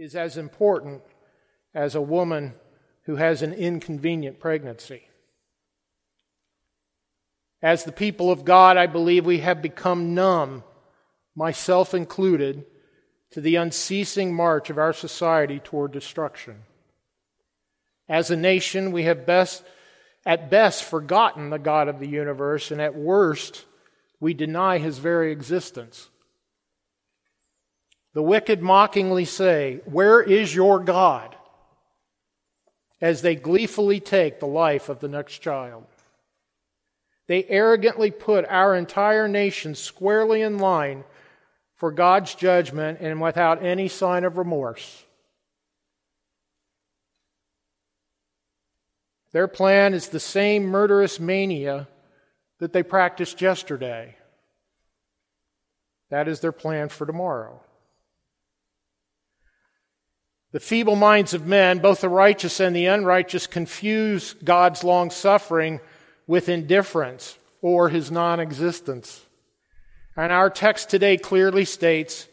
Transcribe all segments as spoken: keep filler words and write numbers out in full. is as important as a woman who has an inconvenient pregnancy. As the people of God, I believe we have become numb, myself included, to the unceasing march of our society toward destruction. As a nation, we have best, at best forgotten the God of the universe, and at worst, we deny His very existence. The wicked mockingly say, "Where is your God?" as they gleefully take the life of the next child. They arrogantly put our entire nation squarely in line for God's judgment and without any sign of remorse. Their plan is the same murderous mania that they practiced yesterday. That is their plan for tomorrow. The feeble minds of men, both the righteous and the unrighteous, confuse God's long suffering with indifference or His non-existence. And our text today clearly states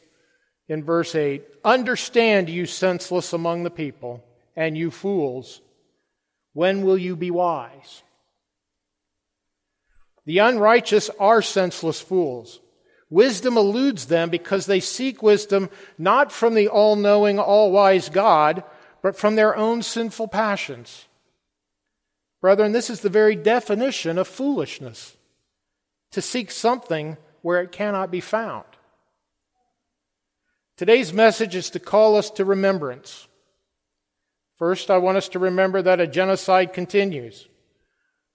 in verse eight, "Understand, you senseless among the people, and you fools, when will you be wise?" The unrighteous are senseless fools. Wisdom eludes them because they seek wisdom not from the all-knowing, all-wise God, but from their own sinful passions. Brethren, this is the very definition of foolishness, to seek something where it cannot be found. Today's message is to call us to remembrance. First, I want us to remember that a genocide continues.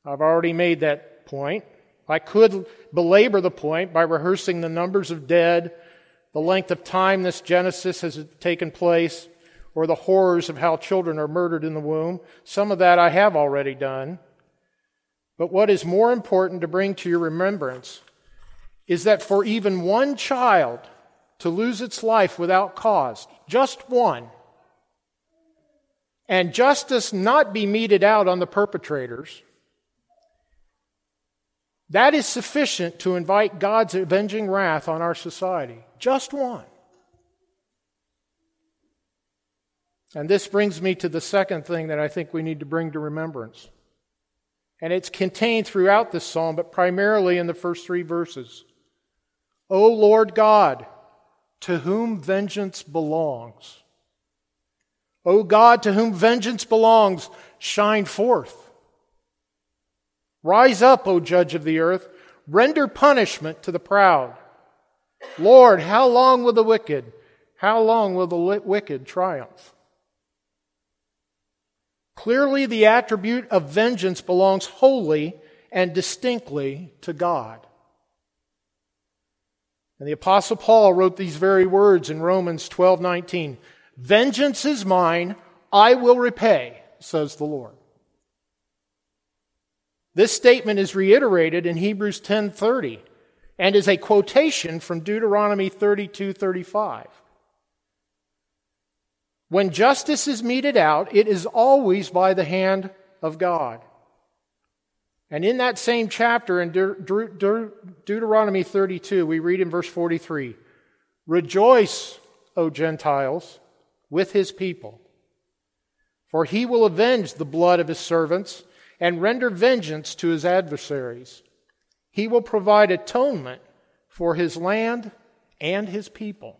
I've already made that point. I could belabor the point by rehearsing the numbers of dead, the length of time this genocide has taken place, or the horrors of how children are murdered in the womb. Some of that I have already done. But what is more important to bring to your remembrance is that for even one child to lose its life without cause, just one, and justice not be meted out on the perpetrators, that is sufficient to invite God's avenging wrath on our society. Just one. And this brings me to the second thing that I think we need to bring to remembrance. And it's contained throughout this psalm, but primarily in the first three verses. O Lord God, to whom vengeance belongs. O God, to whom vengeance belongs, shine forth. Rise up, O Judge of the earth. Render punishment to the proud. Lord, how long will the wicked, how long will the wicked triumph? Clearly, the attribute of vengeance belongs wholly and distinctly to God. And the Apostle Paul wrote these very words in Romans twelve nineteen. "Vengeance is mine, I will repay, says the Lord." This statement is reiterated in Hebrews ten thirty and is a quotation from Deuteronomy thirty-two thirty-five. When justice is meted out, it is always by the hand of God. And in that same chapter, in De- De- De- Deuteronomy thirty-two, we read in verse forty-three, "Rejoice, O Gentiles, with His people, for He will avenge the blood of His servants and render vengeance to His adversaries. He will provide atonement for His land and His people."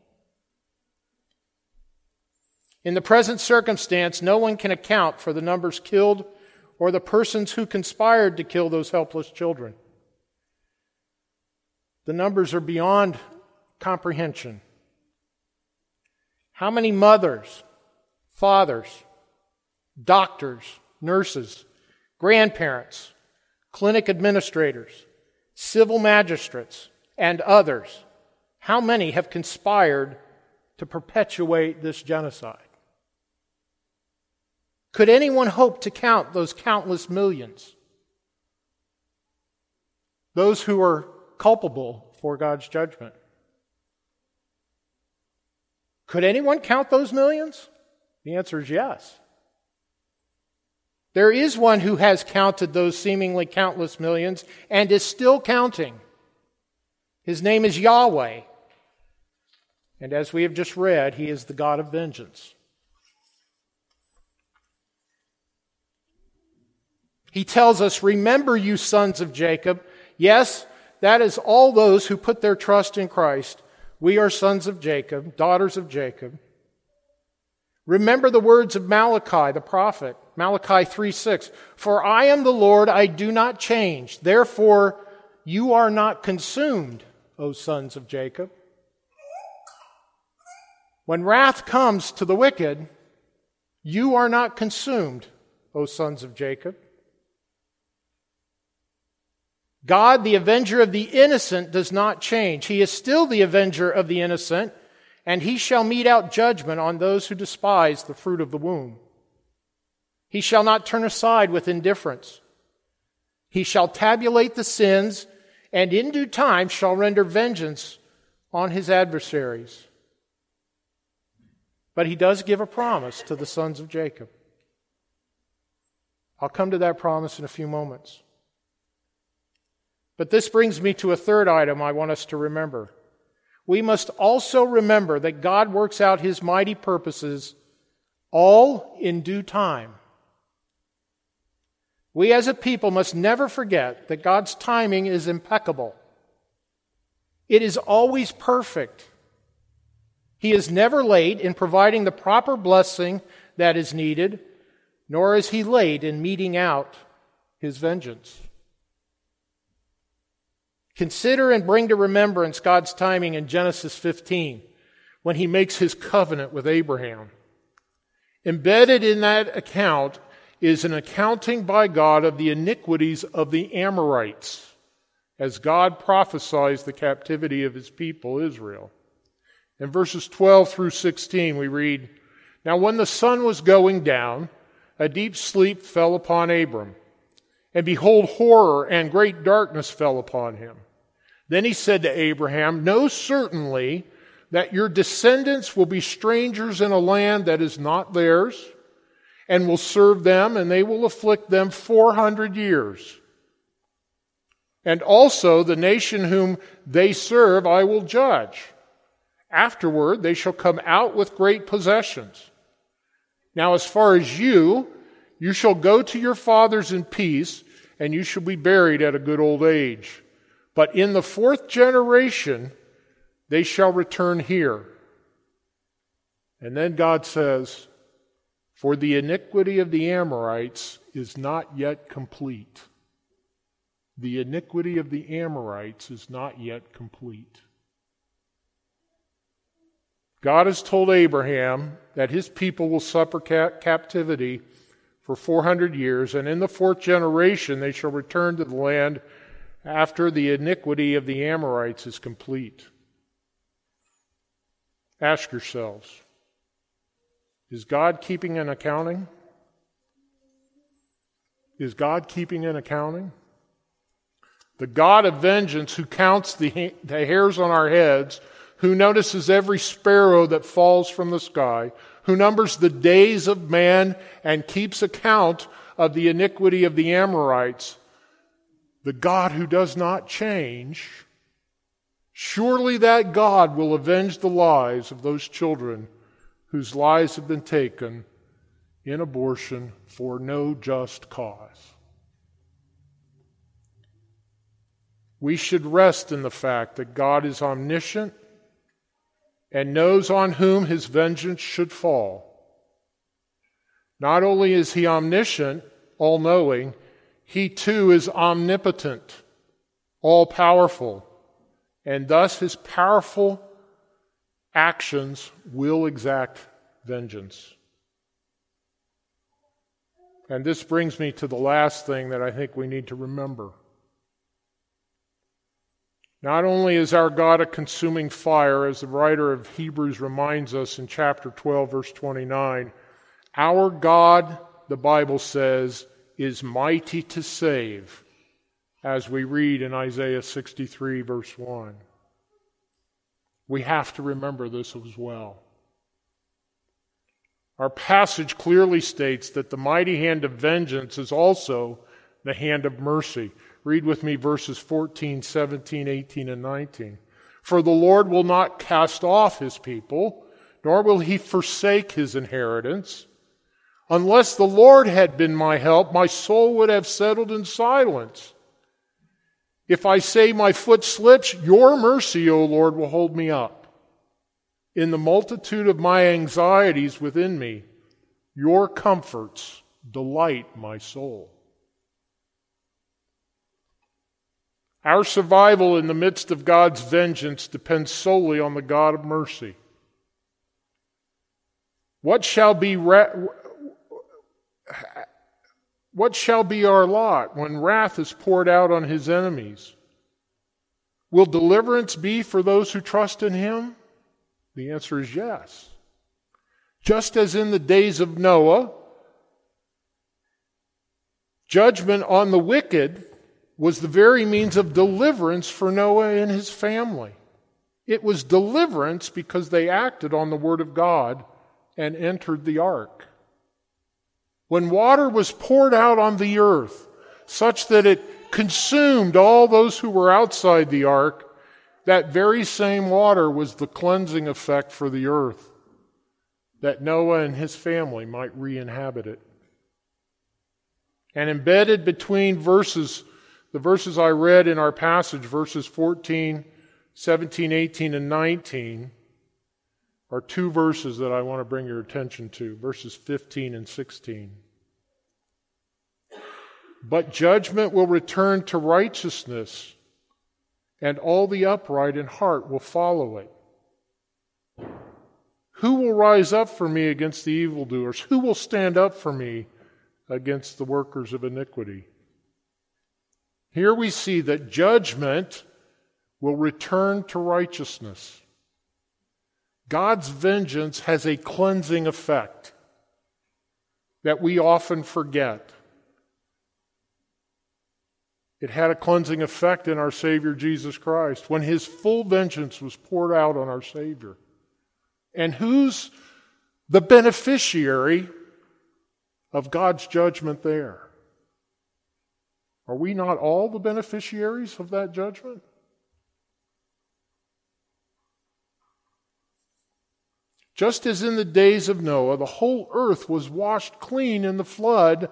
In the present circumstance, no one can account for the numbers killed or the persons who conspired to kill those helpless children. The numbers are beyond comprehension. How many mothers, fathers, doctors, nurses, grandparents, clinic administrators, civil magistrates, and others, how many have conspired to perpetuate this genocide? Could anyone hope to count those countless millions? Those who are culpable for God's judgment. Could anyone count those millions? The answer is yes. There is one who has counted those seemingly countless millions and is still counting. His name is Yahweh. And as we have just read, He is the God of vengeance. He tells us, remember you sons of Jacob. Yes, that is all those who put their trust in Christ. We are sons of Jacob, daughters of Jacob. Remember the words of Malachi, the prophet, Malachi three six. For I am the Lord, I do not change. Therefore, you are not consumed, O sons of Jacob. When wrath comes to the wicked, you are not consumed, O sons of Jacob. God, the avenger of the innocent, does not change. He is still the avenger of the innocent, and he shall mete out judgment on those who despise the fruit of the womb. He shall not turn aside with indifference. He shall tabulate the sins, and in due time shall render vengeance on his adversaries. But he does give a promise to the sons of Jacob. I'll come to that promise in a few moments. But this brings me to a third item I want us to remember. We must also remember that God works out his mighty purposes all in due time. We as a people must never forget that God's timing is impeccable. It is always perfect. He is never late in providing the proper blessing that is needed, nor is he late in meting out his vengeance. Consider and bring to remembrance God's timing in Genesis fifteen, when he makes his covenant with Abraham. Embedded in that account is an accounting by God of the iniquities of the Amorites, as God prophesies the captivity of his people, Israel. In verses twelve through sixteen, we read, Now when the sun was going down, a deep sleep fell upon Abram, and behold, horror and great darkness fell upon him. Then he said to Abraham, Know certainly that your descendants will be strangers in a land that is not theirs, and will serve them, and they will afflict them four hundred years. And also the nation whom they serve I will judge. Afterward, they shall come out with great possessions. Now, as far as you, you shall go to your fathers in peace, and you shall be buried at a good old age. But in the fourth generation, they shall return here. And then God says, For the iniquity of the Amorites is not yet complete. The iniquity of the Amorites is not yet complete. God has told Abraham that his people will suffer cap- captivity for four hundred years, and in the fourth generation they shall return to the land after the iniquity of the Amorites is complete. Ask yourselves, is God keeping an accounting? Is God keeping an accounting? The God of vengeance who counts the, ha- the hairs on our heads, who notices every sparrow that falls from the sky, who numbers the days of man and keeps account of the iniquity of the Amorites, the God who does not change, surely that God will avenge the lives of those children whose lives have been taken in abortion for no just cause. We should rest in the fact that God is omniscient and knows on whom his vengeance should fall. Not only is he omniscient, all-knowing, he too is omnipotent, all-powerful, and thus his powerful actions will exact vengeance. And this brings me to the last thing that I think we need to remember. Not only is our God a consuming fire, as the writer of Hebrews reminds us in chapter twelve, verse twenty-nine, our God, the Bible says, is mighty to save, as we read in Isaiah sixty-three, verse one. We have to remember this as well. Our passage clearly states that the mighty hand of vengeance is also the hand of mercy. Read with me verses fourteen, seventeen, eighteen, and nineteen. For the Lord will not cast off his people, nor will he forsake his inheritance. Unless the Lord had been my help, my soul would have settled in silence. If I say my foot slips, your mercy, O Lord, will hold me up. In the multitude of my anxieties within me, your comforts delight my soul. Our survival in the midst of God's vengeance depends solely on the God of mercy. What shall be ra- what shall be our lot when wrath is poured out on his enemies? Will deliverance be for those who trust in him? The answer is yes. Just as in the days of Noah, judgment on the wicked was the very means of deliverance for Noah and his family. It was deliverance because they acted on the word of God and entered the ark. When water was poured out on the earth, such that it consumed all those who were outside the ark, that very same water was the cleansing effect for the earth, that Noah and his family might re-inhabit it. And embedded between verses, the verses I read in our passage, verses fourteen, seventeen, eighteen, and nineteen, are two verses that I want to bring your attention to, verses fifteen and sixteen. But judgment will return to righteousness, and all the upright in heart will follow it. Who will rise up for me against the evildoers? Who will stand up for me against the workers of iniquity? Here we see that judgment will return to righteousness. God's vengeance has a cleansing effect that we often forget. It had a cleansing effect in our Savior Jesus Christ when his full vengeance was poured out on our Savior. And who's the beneficiary of God's judgment there? Are we not all the beneficiaries of that judgment? Just as in the days of Noah, the whole earth was washed clean in the flood,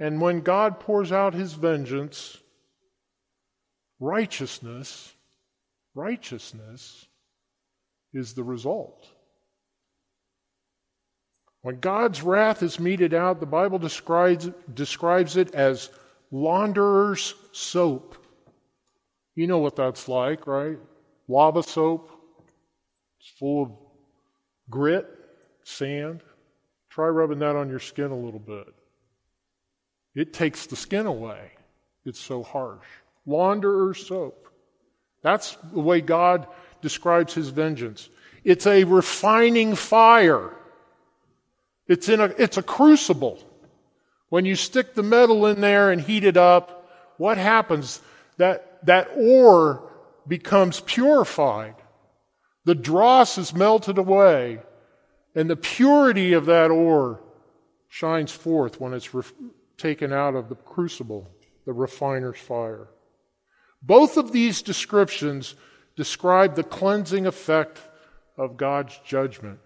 and when God pours out his vengeance, righteousness, righteousness is the result. When God's wrath is meted out, the Bible describes, describes it as launderer's soap. You know what that's like, right? Lava soap. It's full of grit, sand. Try rubbing that on your skin a little bit. It takes the skin away. It's so harsh. Launderer's soap. That's the way God describes his vengeance. It's a refining fire. It's in a it's a crucible. When you stick the metal in there and heat it up, what happens? That that ore becomes purified. The dross is melted away, and the purity of that ore shines forth when it's ref- taken out of the crucible, the refiner's fire. Both of these descriptions describe the cleansing effect of God's judgment.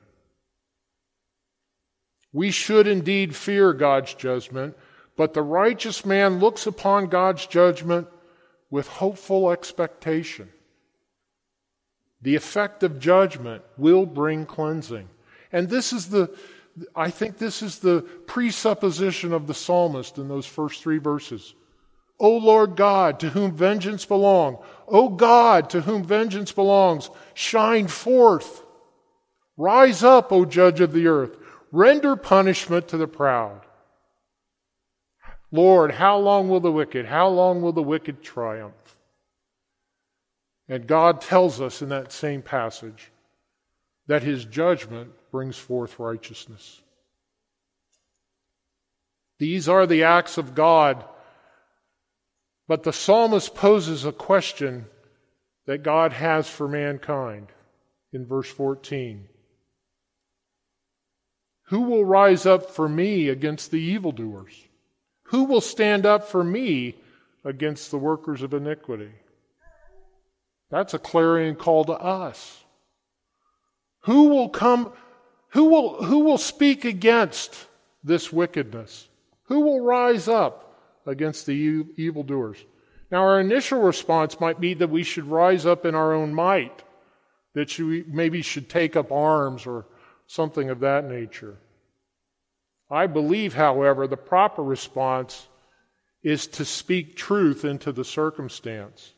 We should indeed fear God's judgment, but the righteous man looks upon God's judgment with hopeful expectation. The effect of judgment will bring cleansing. And this is the, I think this is the presupposition of the psalmist in those first three verses. O Lord God, to whom vengeance belongs, O God, to whom vengeance belongs, shine forth. Rise up, O Judge of the earth. Render punishment to the proud. Lord, how long will the wicked, how long will the wicked triumph? And God tells us in that same passage that his judgment brings forth righteousness. These are the acts of God, but the psalmist poses a question that God has for mankind in verse fourteen. Who will rise up for me against the evildoers? Who will stand up for me against the workers of iniquity? That's a clarion call to us. Who will come, who will, who will speak against this wickedness? Who will rise up against the evildoers? Now, our initial response might be that we should rise up in our own might, that you maybe should take up arms or something of that nature. I believe, however, the proper response is to speak truth into the circumstance.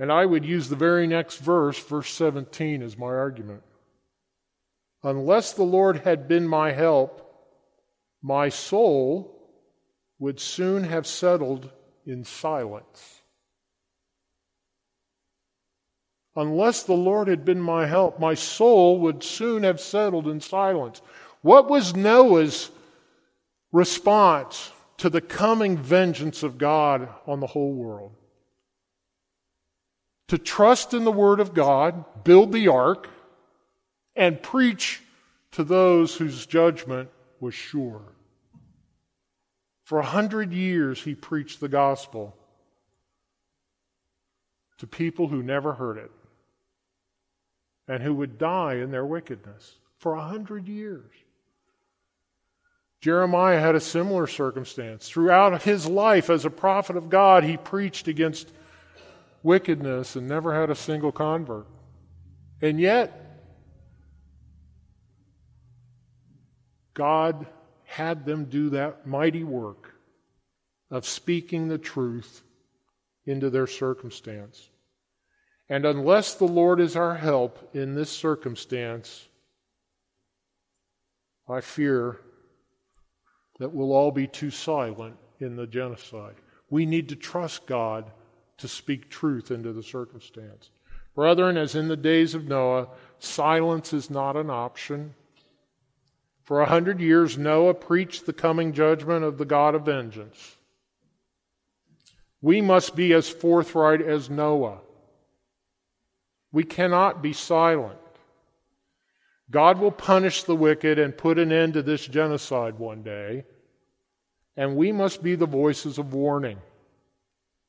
And I would use the very next verse, verse seventeen, as my argument. Unless the Lord had been my help, my soul would soon have settled in silence. Unless the Lord had been my help, my soul would soon have settled in silence. What was Noah's response to the coming vengeance of God on the whole world? To trust in the Word of God, build the ark, and preach to those whose judgment was sure. For a hundred years he preached the gospel to people who never heard it and who would die in their wickedness for a hundred years. Jeremiah had a similar circumstance. Throughout his life as a prophet of God, he preached against wickedness and never had a single convert. And yet, God had them do that mighty work of speaking the truth into their circumstance. And unless the Lord is our help in this circumstance, I fear that we'll all be too silent in the genocide. We need to trust God to speak truth into the circumstance. Brethren, as in the days of Noah, silence is not an option. For a hundred years, Noah preached the coming judgment of the God of vengeance. We must be as forthright as Noah. We cannot be silent. God will punish the wicked and put an end to this genocide one day, and we must be the voices of warning,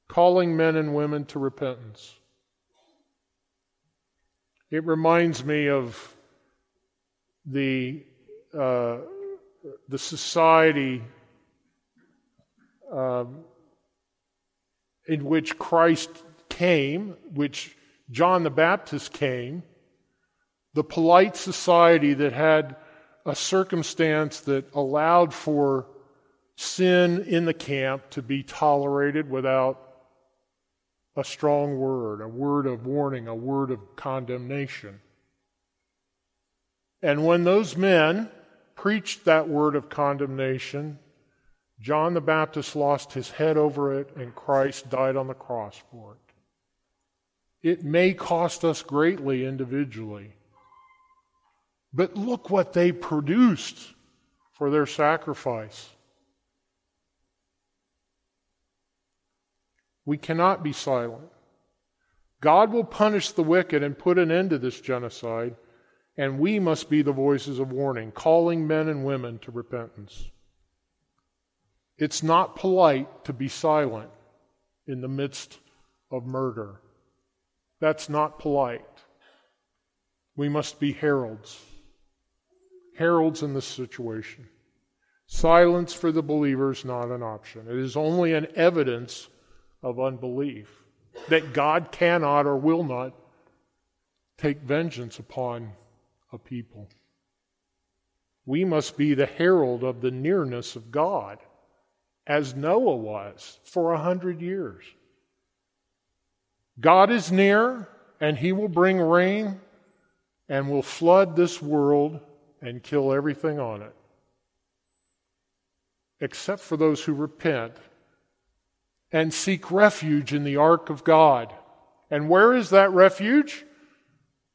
calling men and women to repentance. It reminds me of the uh, the society um, in which Christ came, which John the Baptist came. The polite society that had a circumstance that allowed for sin in the camp to be tolerated without a strong word, a word of warning, a word of condemnation. And when those men preached that word of condemnation, John the Baptist lost his head over it, and Christ died on the cross for it. It may cost us greatly individually, but look what they produced for their sacrifice. We cannot be silent. God will punish the wicked and put an end to this genocide, and we must be the voices of warning, calling men and women to repentance. It's not polite to be silent in the midst of murder. That's not polite. We must be heralds. Heralds in this situation. Silence for the believer is not an option. It is only an evidence of unbelief that God cannot or will not take vengeance upon a people. We must be the herald of the nearness of God, as Noah was for a hundred years. God is near, and He will bring rain and will flood this world and kill everything on it, except for those who repent and seek refuge in the ark of God. And where is that refuge?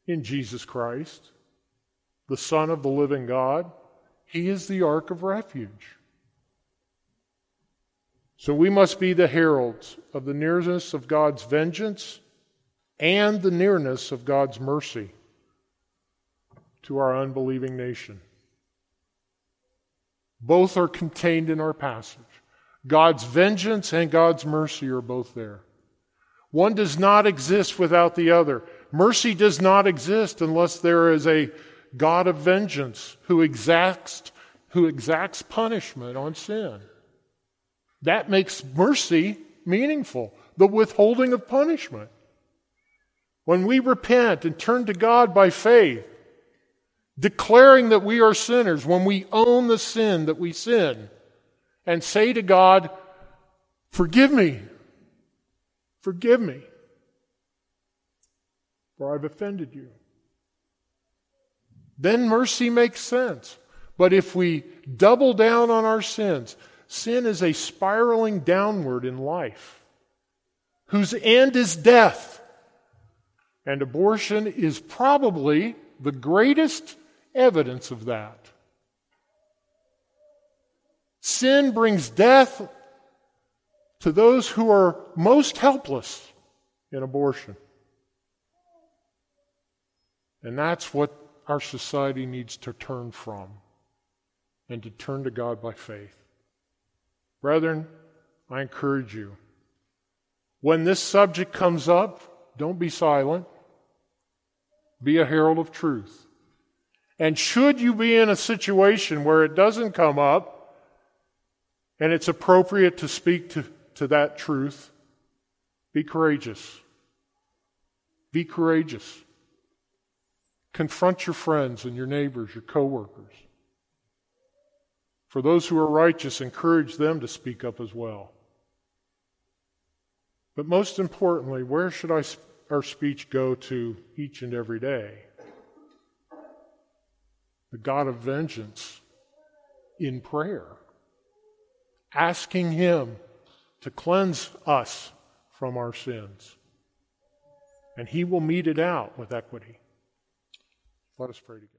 In Jesus Christ, the Son of the living God. He is the ark of refuge. So we must be the heralds of the nearness of God's vengeance and the nearness of God's mercy to our unbelieving nation. Both are contained in our passage. God's vengeance and God's mercy are both there. One does not exist without the other. Mercy does not exist unless there is a God of vengeance who exacts who exacts punishment on sin. That makes mercy meaningful, the withholding of punishment. When we repent and turn to God by faith, declaring that we are sinners, when we own the sin that we sin and say to God, forgive me, forgive me, for I've offended you. Then mercy makes sense. But if we double down on our sins, sin is a spiraling downward in life whose end is death. And abortion is probably the greatest evidence of that. Sin brings death to those who are most helpless in abortion. And that's what our society needs to turn from, and to turn to God by faith. Brethren, I encourage you, when this subject comes up, don't be silent. Be a herald of truth. And should you be in a situation where it doesn't come up, and it's appropriate to speak to, to that truth, be courageous. Be courageous. Confront your friends and your neighbors, your coworkers. For those who are righteous, encourage them to speak up as well. But most importantly, where should I, our speech go to each and every day? The God of vengeance in prayer, asking Him to cleanse us from our sins. And He will mete it out with equity. Let us pray together.